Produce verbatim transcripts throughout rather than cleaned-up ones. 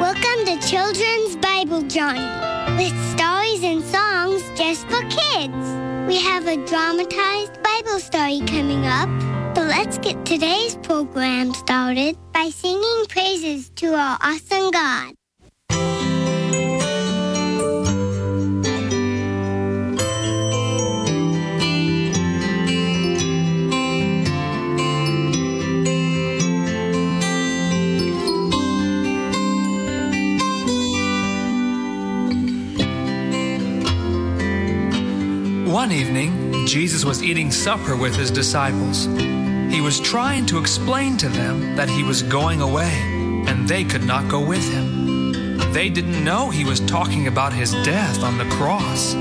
Welcome to Children's Bible Journey, with stories and songs just for kids. We have a dramatized Bible story coming up, so let's get today's program started by singing praises to our awesome God. One evening, Jesus was eating supper with his disciples. He was trying to explain to them that he was going away, and they could not go with him. They didn't know he was talking about his death on the cross.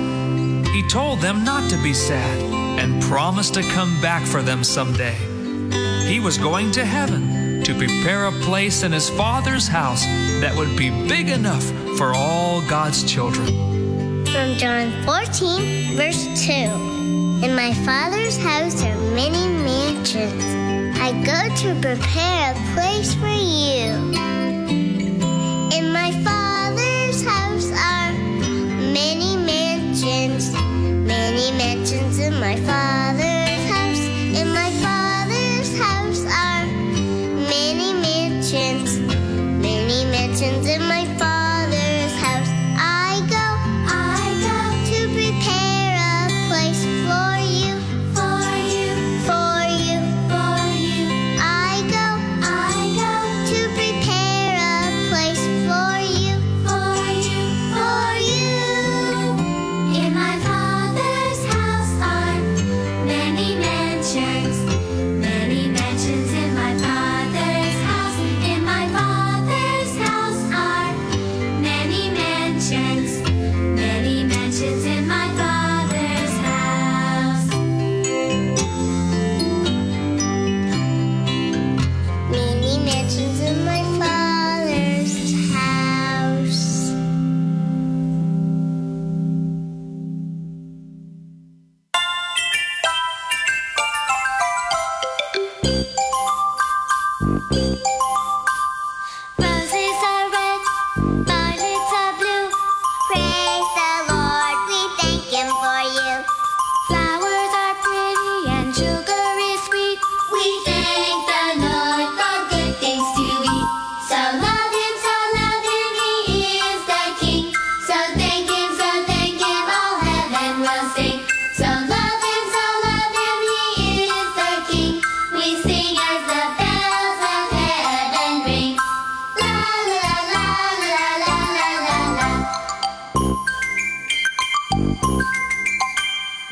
He told them not to be sad and promised to come back for them someday. He was going to heaven to prepare a place in his Father's house that would be big enough for all God's children. From John fourteen, verse two. In my Father's house are many mansions. I go to prepare a place for you. In my Father's house are many mansions. Many mansions in my Father's house. In my Father's house are many mansions. Many mansions in my Father's house.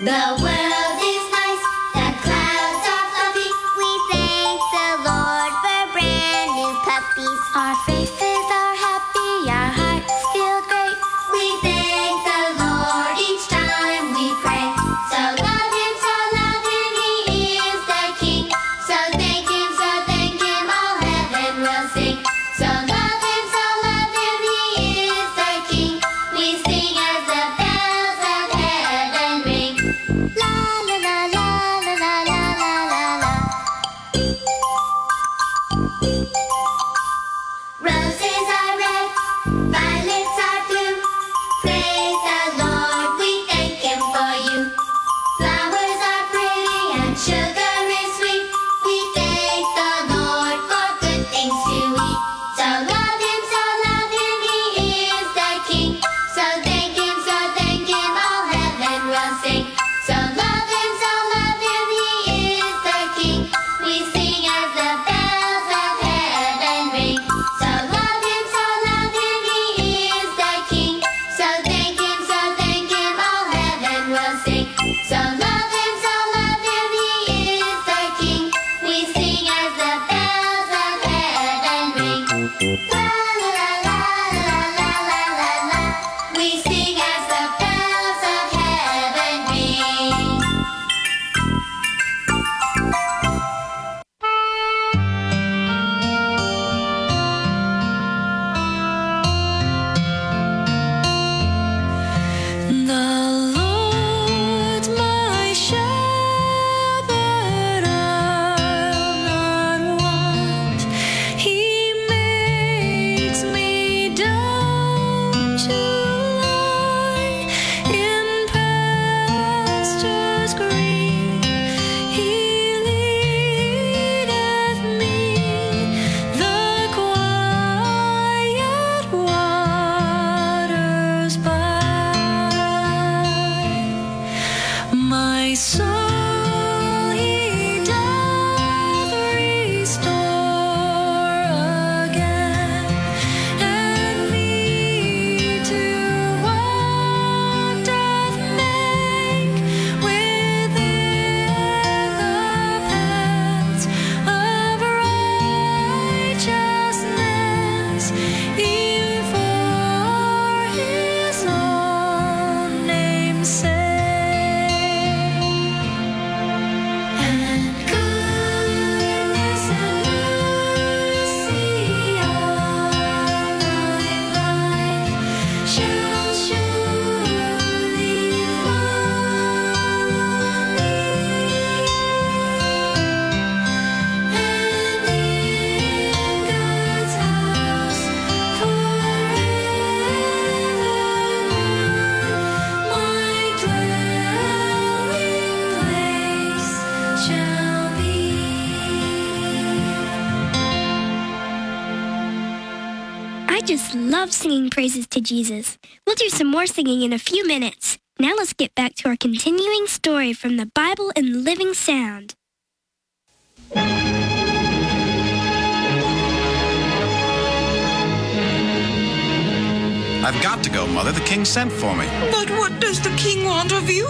La la la. Love singing praises to Jesus. We'll do some more singing in a few minutes. Now let's get back to our continuing story from the Bible in Living Sound. I've got to go, Mother. The king sent for me. But what does the king want of you?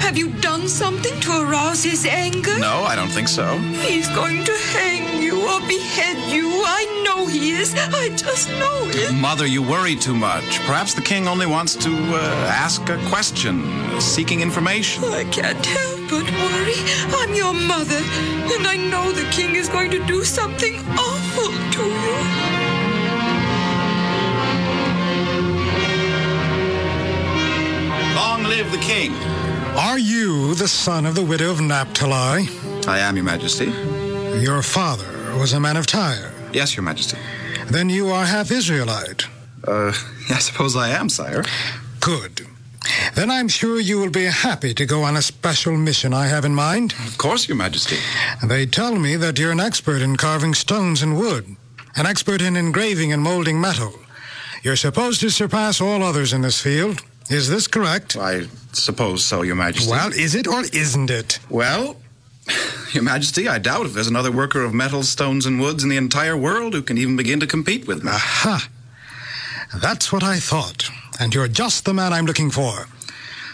Have you done something to arouse his anger? No, I don't think so. He's going to hang you or behead you. I know he is. I just know it. Mother, you worry too much. Perhaps the king only wants to uh, ask a question, seeking information. I can't help but worry. I'm your mother, and I know the king is going to do something awful to you. Long live the king. Are you the son of the widow of Naphtali? I am, Your Majesty. Your father was a man of Tyre. Yes, Your Majesty. Then you are half Israelite. Uh, I suppose I am, sire. Good. Then I'm sure you will be happy to go on a special mission I have in mind. Of course, Your Majesty. They tell me that you're an expert in carving stones and wood, an expert in engraving and molding metal. You're supposed to surpass all others in this field. Is this correct? I suppose so, Your Majesty. Well, is it or isn't it? Well, Your Majesty, I doubt if there's another worker of metals, stones, and woods in the entire world who can even begin to compete with me. Aha! That's what I thought. And you're just the man I'm looking for.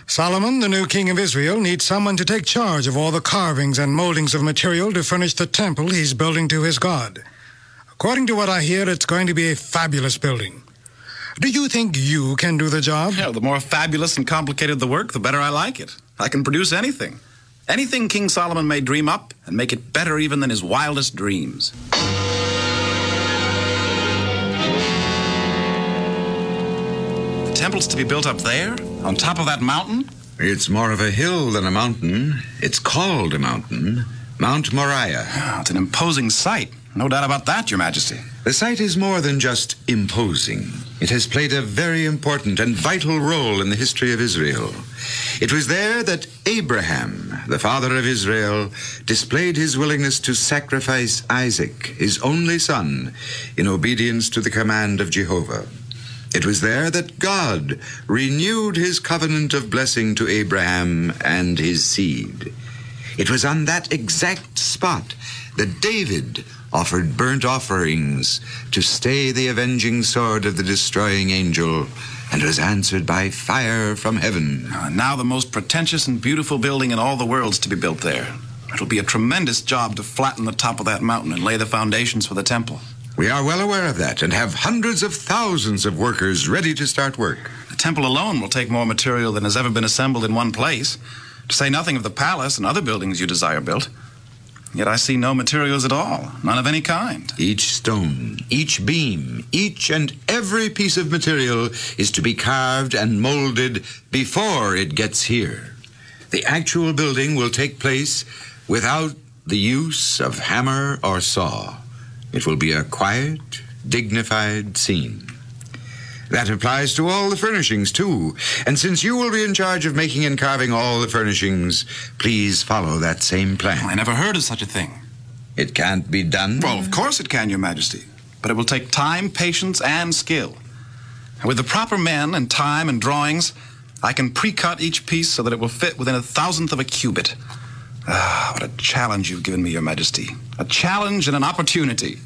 Solomon, the new king of Israel, needs someone to take charge of all the carvings and moldings of material to furnish the temple he's building to his God. According to what I hear, it's going to be a fabulous building. Do you think you can do the job? Yeah, the more fabulous and complicated the work, the better I like it. I can produce anything. Anything King Solomon may dream up, and make it better even than his wildest dreams. The temple's to be built up there, on top of that mountain? It's more of a hill than a mountain. It's called a mountain. Mount Moriah. Oh, it's an imposing sight. No doubt about that, Your Majesty. The site is more than just imposing. It has played a very important and vital role in the history of Israel. It was there that Abraham, the father of Israel, displayed his willingness to sacrifice Isaac, his only son, in obedience to the command of Jehovah. It was there that God renewed his covenant of blessing to Abraham and his seed. It was on that exact spot that David offered burnt offerings to stay the avenging sword of the destroying angel, and was answered by fire from heaven. Uh, now the most pretentious and beautiful building in all the world's to be built there. It'll be a tremendous job to flatten the top of that mountain and lay the foundations for the temple. We are well aware of that and have hundreds of thousands of workers ready to start work. The temple alone will take more material than has ever been assembled in one place, to say nothing of the palace and other buildings you desire built. Yet I see no materials at all, none of any kind. Each stone, each beam, each and every piece of material is to be carved and molded before it gets here. The actual building will take place without the use of hammer or saw. It will be a quiet, dignified scene. That applies to all the furnishings, too. And since you will be in charge of making and carving all the furnishings, please follow that same plan. I never heard of such a thing. It can't be done? Well, of course it can, Your Majesty. But it will take time, patience, and skill. And with the proper men and time and drawings, I can pre-cut each piece so that it will fit within a thousandth of a cubit. Ah, what a challenge you've given me, Your Majesty. A challenge and an opportunity.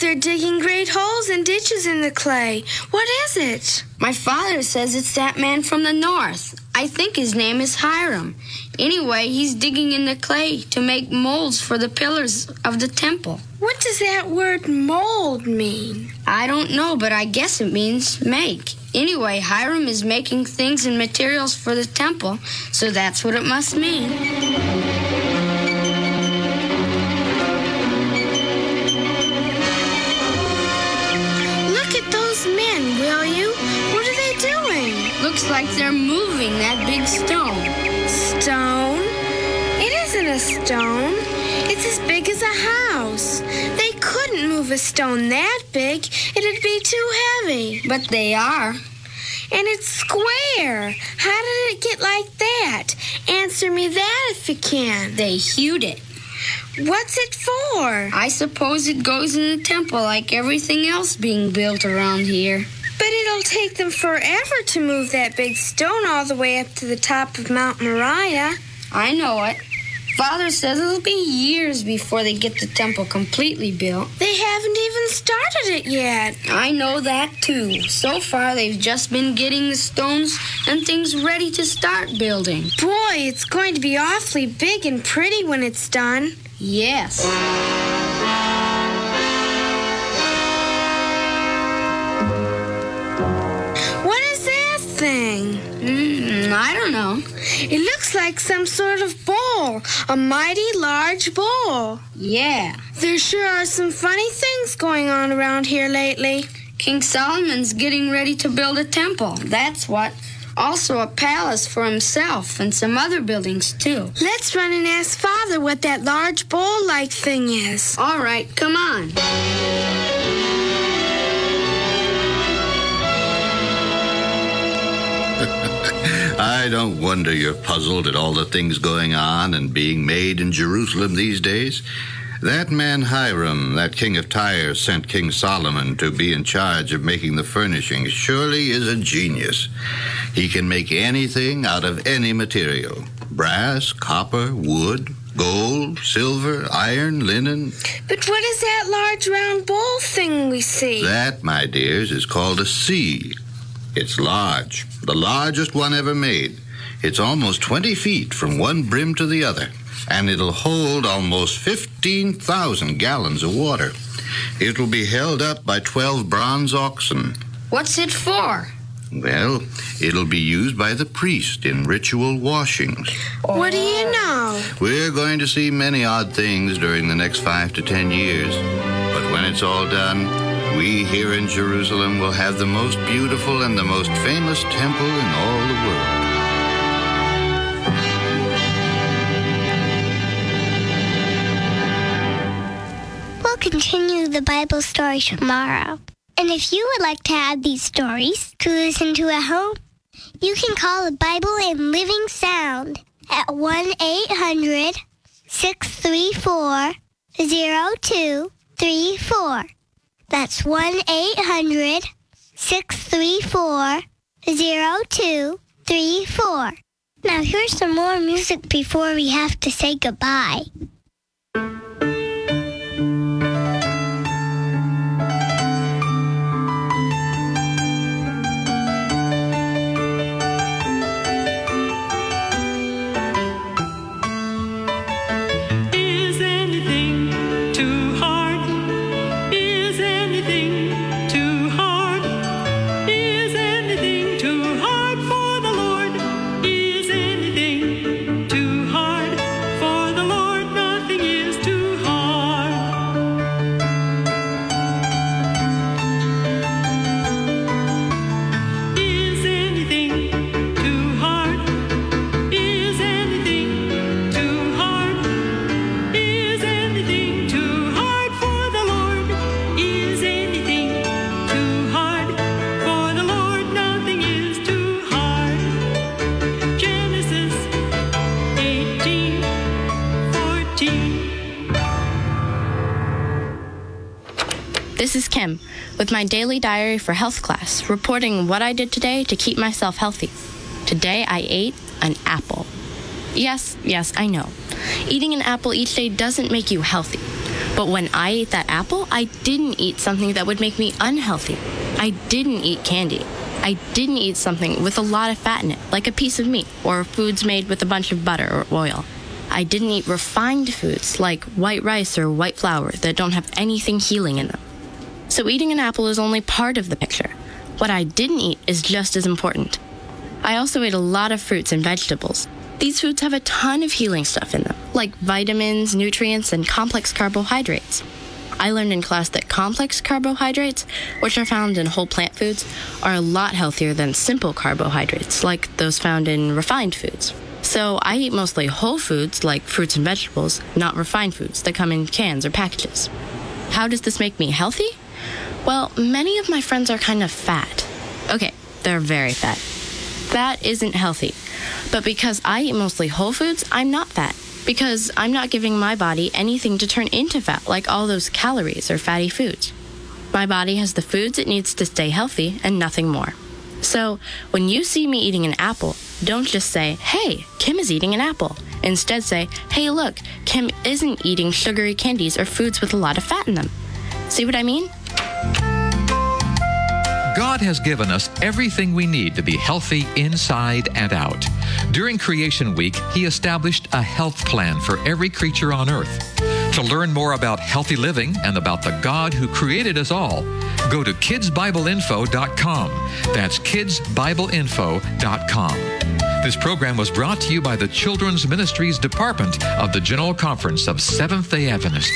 They're digging great holes and ditches in the clay. What is it? My father says it's that man from the north. I think his name is Hiram. Anyway, he's digging in the clay to make molds for the pillars of the temple. What does that word mold mean? I don't know, but I guess it means make. Anyway, Hiram is making things and materials for the temple, so that's what it must mean. Looks like they're moving that big stone. Stone? It isn't a stone. It's as big as a house. They couldn't move a stone that big. It'd be too heavy. But they are. And it's square. How did it get like that? Answer me that if you can. They hewed it. What's it for? I suppose it goes in the temple like everything else being built around here. But it'll take them forever to move that big stone all the way up to the top of Mount Moriah. I know it. Father says it'll be years before they get the temple completely built. They haven't even started it yet. I know that, too. So far, they've just been getting the stones and things ready to start building. Boy, it's going to be awfully big and pretty when it's done. Yes. thing? Mm, I don't know. It looks like some sort of bowl, a mighty large bowl. Yeah. There sure are some funny things going on around here lately. King Solomon's getting ready to build a temple, that's what. Also a palace for himself and some other buildings, too. Let's run and ask Father what that large bowl-like thing is. All right, come on. I don't wonder you're puzzled at all the things going on and being made in Jerusalem these days. That man Hiram, that king of Tyre, sent King Solomon to be in charge of making the furnishings, surely is a genius. He can make anything out of any material. Brass, copper, wood, gold, silver, iron, linen. But what is that large round bowl thing we see? That, my dears, is called a sea. It's large, the largest one ever made. It's almost twenty feet from one brim to the other, and it'll hold almost fifteen thousand gallons of water. It'll be held up by twelve bronze oxen. What's it for? Well, it'll be used by the priest in ritual washings. What do you know? We're going to see many odd things during the next five to ten years. But when it's all done, we here in Jerusalem will have the most beautiful and the most famous temple in all the world. We'll continue the Bible story tomorrow. And if you would like to have these stories to listen to at home, you can call the Bible in Living Sound at one eight hundred, six three four, zero two three four. That's one eight hundred, six three four, zero two three four. Now here's some more music before we have to say goodbye. If This is Kim with my daily diary for health class, reporting what I did today to keep myself healthy. Today I ate an apple. Yes, yes, I know. Eating an apple each day doesn't make you healthy. But when I ate that apple, I didn't eat something that would make me unhealthy. I didn't eat candy. I didn't eat something with a lot of fat in it, like a piece of meat or foods made with a bunch of butter or oil. I didn't eat refined foods like white rice or white flour that don't have anything healing in them. So eating an apple is only part of the picture. What I didn't eat is just as important. I also ate a lot of fruits and vegetables. These foods have a ton of healing stuff in them, like vitamins, nutrients, and complex carbohydrates. I learned in class that complex carbohydrates, which are found in whole plant foods, are a lot healthier than simple carbohydrates, like those found in refined foods. So I eat mostly whole foods, like fruits and vegetables, not refined foods that come in cans or packages. How does this make me healthy? Well, many of my friends are kind of fat. Okay, they're very fat. Fat isn't healthy. But because I eat mostly whole foods, I'm not fat. Because I'm not giving my body anything to turn into fat, like all those calories or fatty foods. My body has the foods it needs to stay healthy and nothing more. So when you see me eating an apple, don't just say, "Hey, Kim is eating an apple." Instead say, "Hey, look, Kim isn't eating sugary candies or foods with a lot of fat in them." See what I mean? God has given us everything we need to be healthy inside and out. During Creation Week, He established a health plan for every creature on earth. To learn more about healthy living and about the God who created us all, go to kids bible info dot com. That's kids bible info dot com. This program was brought to you by the Children's Ministries Department of the General Conference of Seventh-day Adventists.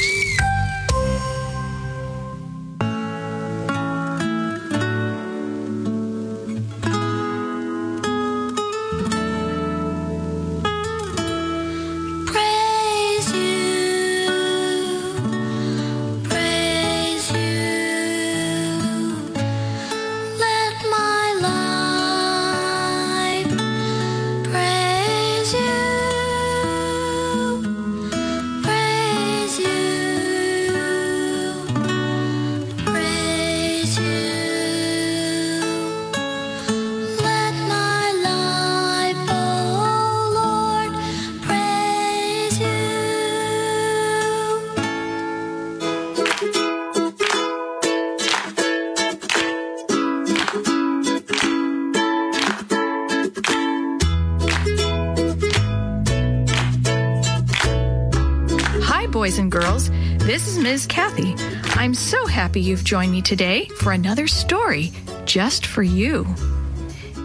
Boys and girls, this is Miz Kathy. I'm so happy you've joined me today for another story just for you.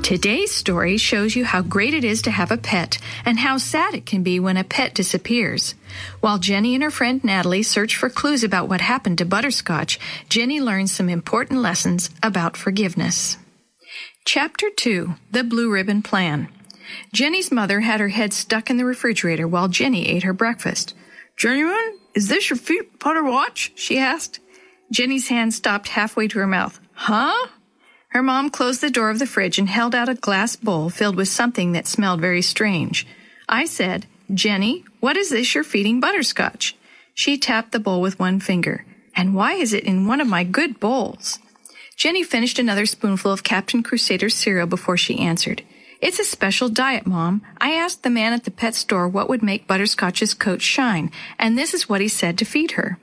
Today's story shows you how great it is to have a pet and how sad it can be when a pet disappears. While Jenny and her friend Natalie search for clues about what happened to Butterscotch, Jenny learns some important lessons about forgiveness. Chapter two, The Blue Ribbon Plan. Jenny's mother had her head stuck in the refrigerator while Jenny ate her breakfast. "Genuine, is this your feet butter watch?" she asked. Jenny's hand stopped halfway to her mouth. "Huh?" Her mom closed the door of the fridge and held out a glass bowl filled with something that smelled very strange. I said, "Jenny, what is this you're feeding Butterscotch?" She tapped the bowl with one finger. "And why is it in one of my good bowls?" Jenny finished another spoonful of Captain Crusader cereal before she answered. "It's a special diet, Mom. I asked the man at the pet store what would make Butterscotch's coat shine, and this is what he said to feed her."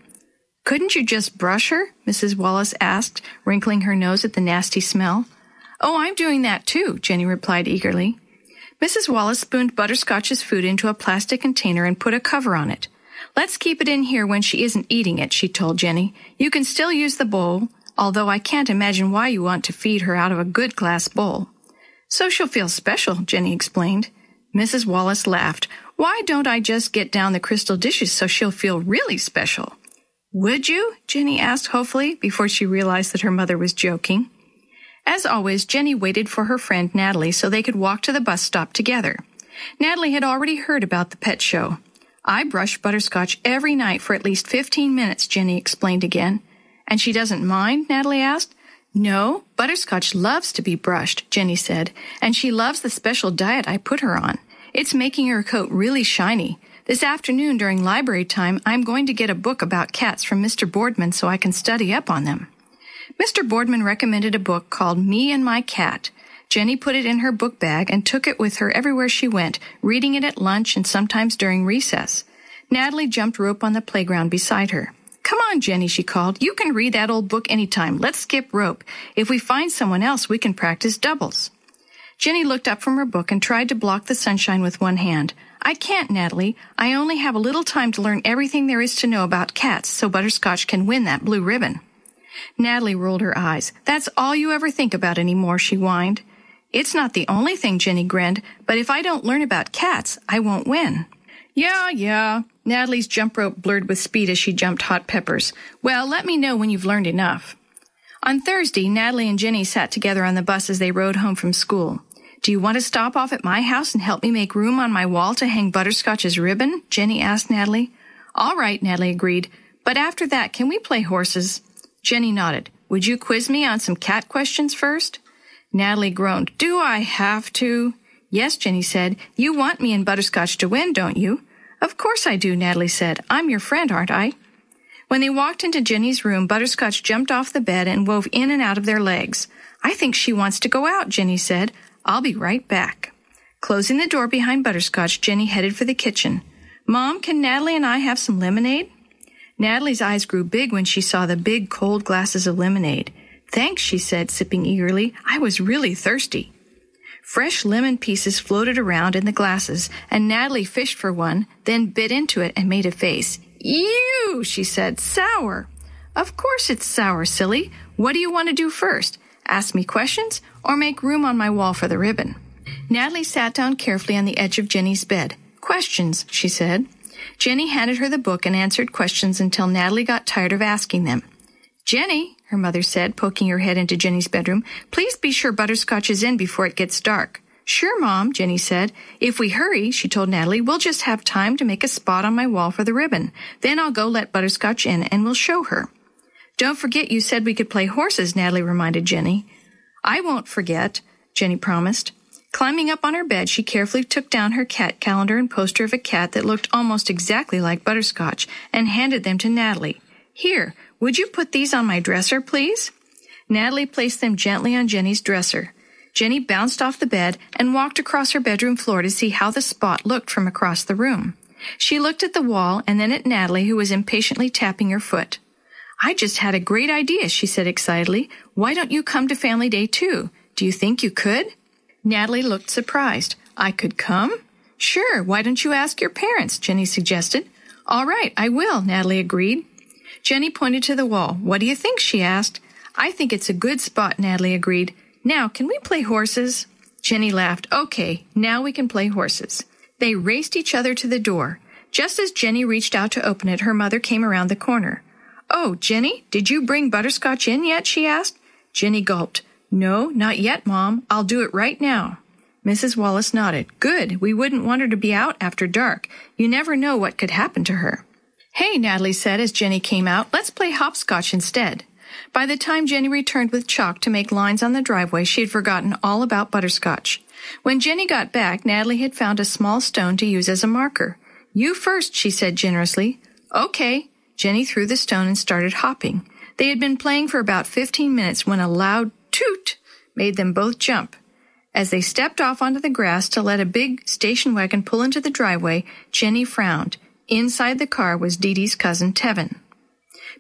"Couldn't you just brush her?" Missus Wallace asked, wrinkling her nose at the nasty smell. "Oh, I'm doing that too," Jenny replied eagerly. Missus Wallace spooned Butterscotch's food into a plastic container and put a cover on it. "Let's keep it in here when she isn't eating it," she told Jenny. "You can still use the bowl, although I can't imagine why you want to feed her out of a good glass bowl." "So she'll feel special," Jenny explained. Missus Wallace laughed. "Why don't I just get down the crystal dishes so she'll feel really special?" "Would you?" Jenny asked hopefully before she realized that her mother was joking. As always, Jenny waited for her friend Natalie so they could walk to the bus stop together. Natalie had already heard about the pet show. "I brush Butterscotch every night for at least fifteen minutes, Jenny explained again. "And she doesn't mind?" Natalie asked. "No, Butterscotch loves to be brushed," Jenny said, "and she loves the special diet I put her on. It's making her coat really shiny. This afternoon during library time, I'm going to get a book about cats from Mister Boardman so I can study up on them. Mister Boardman recommended a book called Me and My Cat. Jenny put it in her book bag and took it with her everywhere she went, reading it at lunch and sometimes during recess. Natalie jumped rope on the playground beside her. "Come on, Jenny," she called. "You can read that old book anytime. Let's skip rope. If we find someone else, we can practice doubles." Jenny looked up from her book and tried to block the sunshine with one hand. "I can't, Natalie. I only have a little time to learn everything there is to know about cats so Butterscotch can win that blue ribbon." Natalie rolled her eyes. "That's all you ever think about anymore," she whined. "It's not the only thing," Jenny grinned, "but if I don't learn about cats, I won't win." "Yeah, yeah." Natalie's jump rope blurred with speed as she jumped hot peppers. "Well, let me know when you've learned enough." On Thursday, Natalie and Jenny sat together on the bus as they rode home from school. "Do you want to stop off at my house and help me make room on my wall to hang Butterscotch's ribbon?" Jenny asked Natalie. "All right," Natalie agreed. "But after that, can we play horses?" Jenny nodded. "Would you quiz me on some cat questions first?" Natalie groaned. "Do I have to?" "Yes," Jenny said. "You want me and Butterscotch to win, don't you?" "Of course I do," Natalie said. "I'm your friend, aren't I?" When they walked into Jenny's room, Butterscotch jumped off the bed and wove in and out of their legs. "I think she wants to go out," Jenny said. "I'll be right back." Closing the door behind Butterscotch, Jenny headed for the kitchen. "Mom, can Natalie and I have some lemonade?" Natalie's eyes grew big when she saw the big, cold glasses of lemonade. "Thanks," she said, sipping eagerly. "I was really thirsty." Fresh lemon pieces floated around in the glasses, and Natalie fished for one, then bit into it and made a face. "Ew," she said. "Sour." "Of course it's sour, silly. What do you want to do first? Ask me questions or make room on my wall for the ribbon?" Natalie sat down carefully on the edge of Jenny's bed. "Questions," she said. Jenny handed her the book and answered questions until Natalie got tired of asking them. "Jenny," her mother said, poking her head into Jenny's bedroom, "please be sure Butterscotch is in before it gets dark." "Sure, Mom," Jenny said. "If we hurry," she told Natalie, "we'll just have time to make a spot on my wall for the ribbon. Then I'll go let Butterscotch in and we'll show her." "Don't forget you said we could play horses," Natalie reminded Jenny. "I won't forget," Jenny promised. Climbing up on her bed, she carefully took down her cat calendar and poster of a cat that looked almost exactly like Butterscotch and handed them to Natalie. "Here, would you put these on my dresser, please?" Natalie placed them gently on Jenny's dresser. Jenny bounced off the bed and walked across her bedroom floor to see how the spot looked from across the room. She looked at the wall and then at Natalie, who was impatiently tapping her foot. "I just had a great idea," she said excitedly. "Why don't you come to Family Day, too? Do you think you could?" Natalie looked surprised. "I could come?" "Sure, why don't you ask your parents?" Jenny suggested. "All right, I will," Natalie agreed. Jenny pointed to the wall. "What do you think?" she asked. "I think it's a good spot," Natalie agreed. "Now, can we play horses?" Jenny laughed. "Okay, now we can play horses." They raced each other to the door. Just as Jenny reached out to open it, her mother came around the corner. "Oh, Jenny, did you bring Butterscotch in yet?" she asked. Jenny gulped. "No, not yet, Mom. I'll do it right now." Missus Wallace nodded. "Good. We wouldn't want her to be out after dark. You never know what could happen to her." "Hey," Natalie said as Jenny came out, "let's play hopscotch instead." By the time Jenny returned with chalk to make lines on the driveway, she had forgotten all about Butterscotch. When Jenny got back, Natalie had found a small stone to use as a marker. "You first," she said generously. "Okay." Jenny threw the stone and started hopping. They had been playing for about fifteen minutes when a loud toot made them both jump. As they stepped off onto the grass to let a big station wagon pull into the driveway, Jenny frowned. Inside the car was Dee Dee's cousin, Tevin.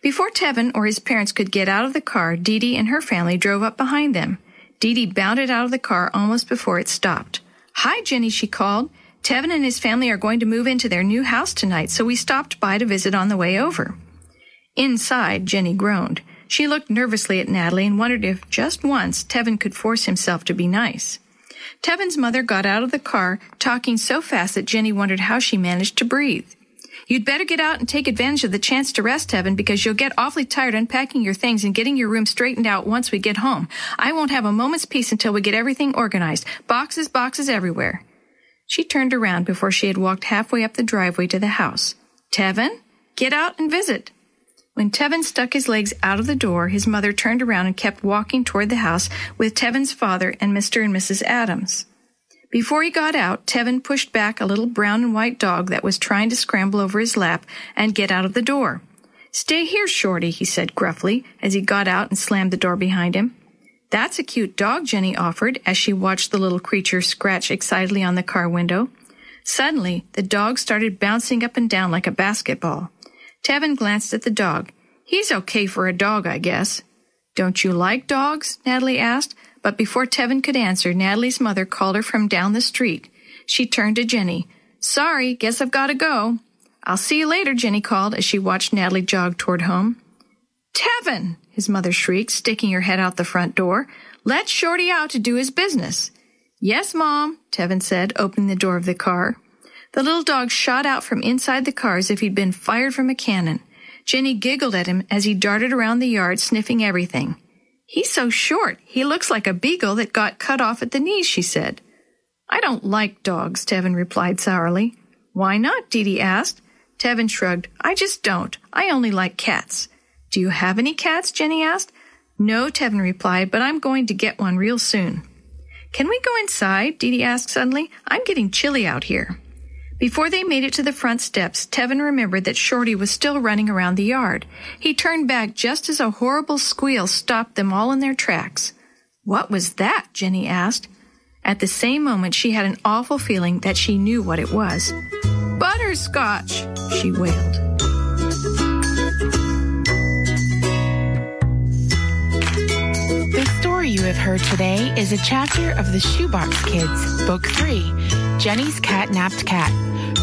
Before Tevin or his parents could get out of the car, Dee Dee and her family drove up behind them. Dee Dee bounded out of the car almost before it stopped. "Hi, Jenny," she called. "Tevin and his family are going to move into their new house tonight, so we stopped by to visit on the way over." Inside, Jenny groaned. She looked nervously at Natalie and wondered if, just once, Tevin could force himself to be nice. Tevin's mother got out of the car, talking so fast that Jenny wondered how she managed to breathe. "You'd better get out and take advantage of the chance to rest, Tevin, because you'll get awfully tired unpacking your things and getting your room straightened out once we get home. I won't have a moment's peace until we get everything organized. Boxes, boxes everywhere." She turned around before she had walked halfway up the driveway to the house. "Tevin, get out and visit." When Tevin stuck his legs out of the door, his mother turned around and kept walking toward the house with Tevin's father and Mister and Missus Adams. Before he got out, Tevin pushed back a little brown and white dog that was trying to scramble over his lap and get out of the door. "Stay here, Shorty," he said gruffly as he got out and slammed the door behind him. "That's a cute dog," Jenny offered as she watched the little creature scratch excitedly on the car window. Suddenly, the dog started bouncing up and down like a basketball. Tevin glanced at the dog. "He's okay for a dog, I guess." "Don't you like dogs?" Natalie asked, but before Tevin could answer, Natalie's mother called her from down the street. She turned to Jenny. "Sorry, guess I've got to go." "I'll see you later," Jenny called as she watched Natalie jog toward home. "Tevin!" his mother shrieked, sticking her head out the front door. "Let Shorty out to do his business." "Yes, Mom," Tevin said, opening the door of the car. The little dog shot out from inside the car as if he'd been fired from a cannon. Jenny giggled at him as he darted around the yard, sniffing everything. "He's so short, he looks like a beagle that got cut off at the knees," she said. "I don't like dogs," Tevin replied sourly. "Why not?" Dee Dee asked. Tevin shrugged. "I just don't. I only like cats." "Do you have any cats?" Jenny asked. "No," Tevin replied, "but I'm going to get one real soon." "Can we go inside?" Dee Dee asked suddenly. "I'm getting chilly out here." Before they made it to the front steps, Tevin remembered that Shorty was still running around the yard. He turned back just as a horrible squeal stopped them all in their tracks. "What was that?" Jenny asked. At the same moment, she had an awful feeling that she knew what it was. "Butterscotch!" she wailed. You have heard today is a chapter of the Shoebox Kids, Book three, Jenny's Catnapped Cat,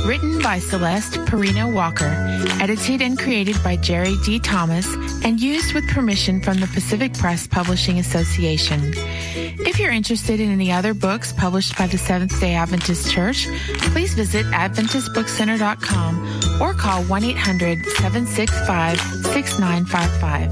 written by Celeste Perino-Walker, edited and created by Jerry D. Thomas, and used with permission from the Pacific Press Publishing Association. If you're interested in any other books published by the Seventh-day Adventist Church, please visit Adventist Book Center dot com or call one eight hundred, seven six five, six nine five five.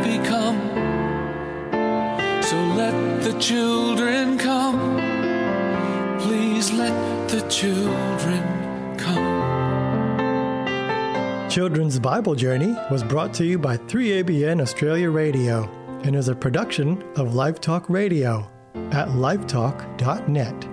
become. So let the children come, please let the children come. Children's Bible Journey was brought to you by three A B N Australia Radio and is a production of Lifetalk Radio at lifetalk dot net.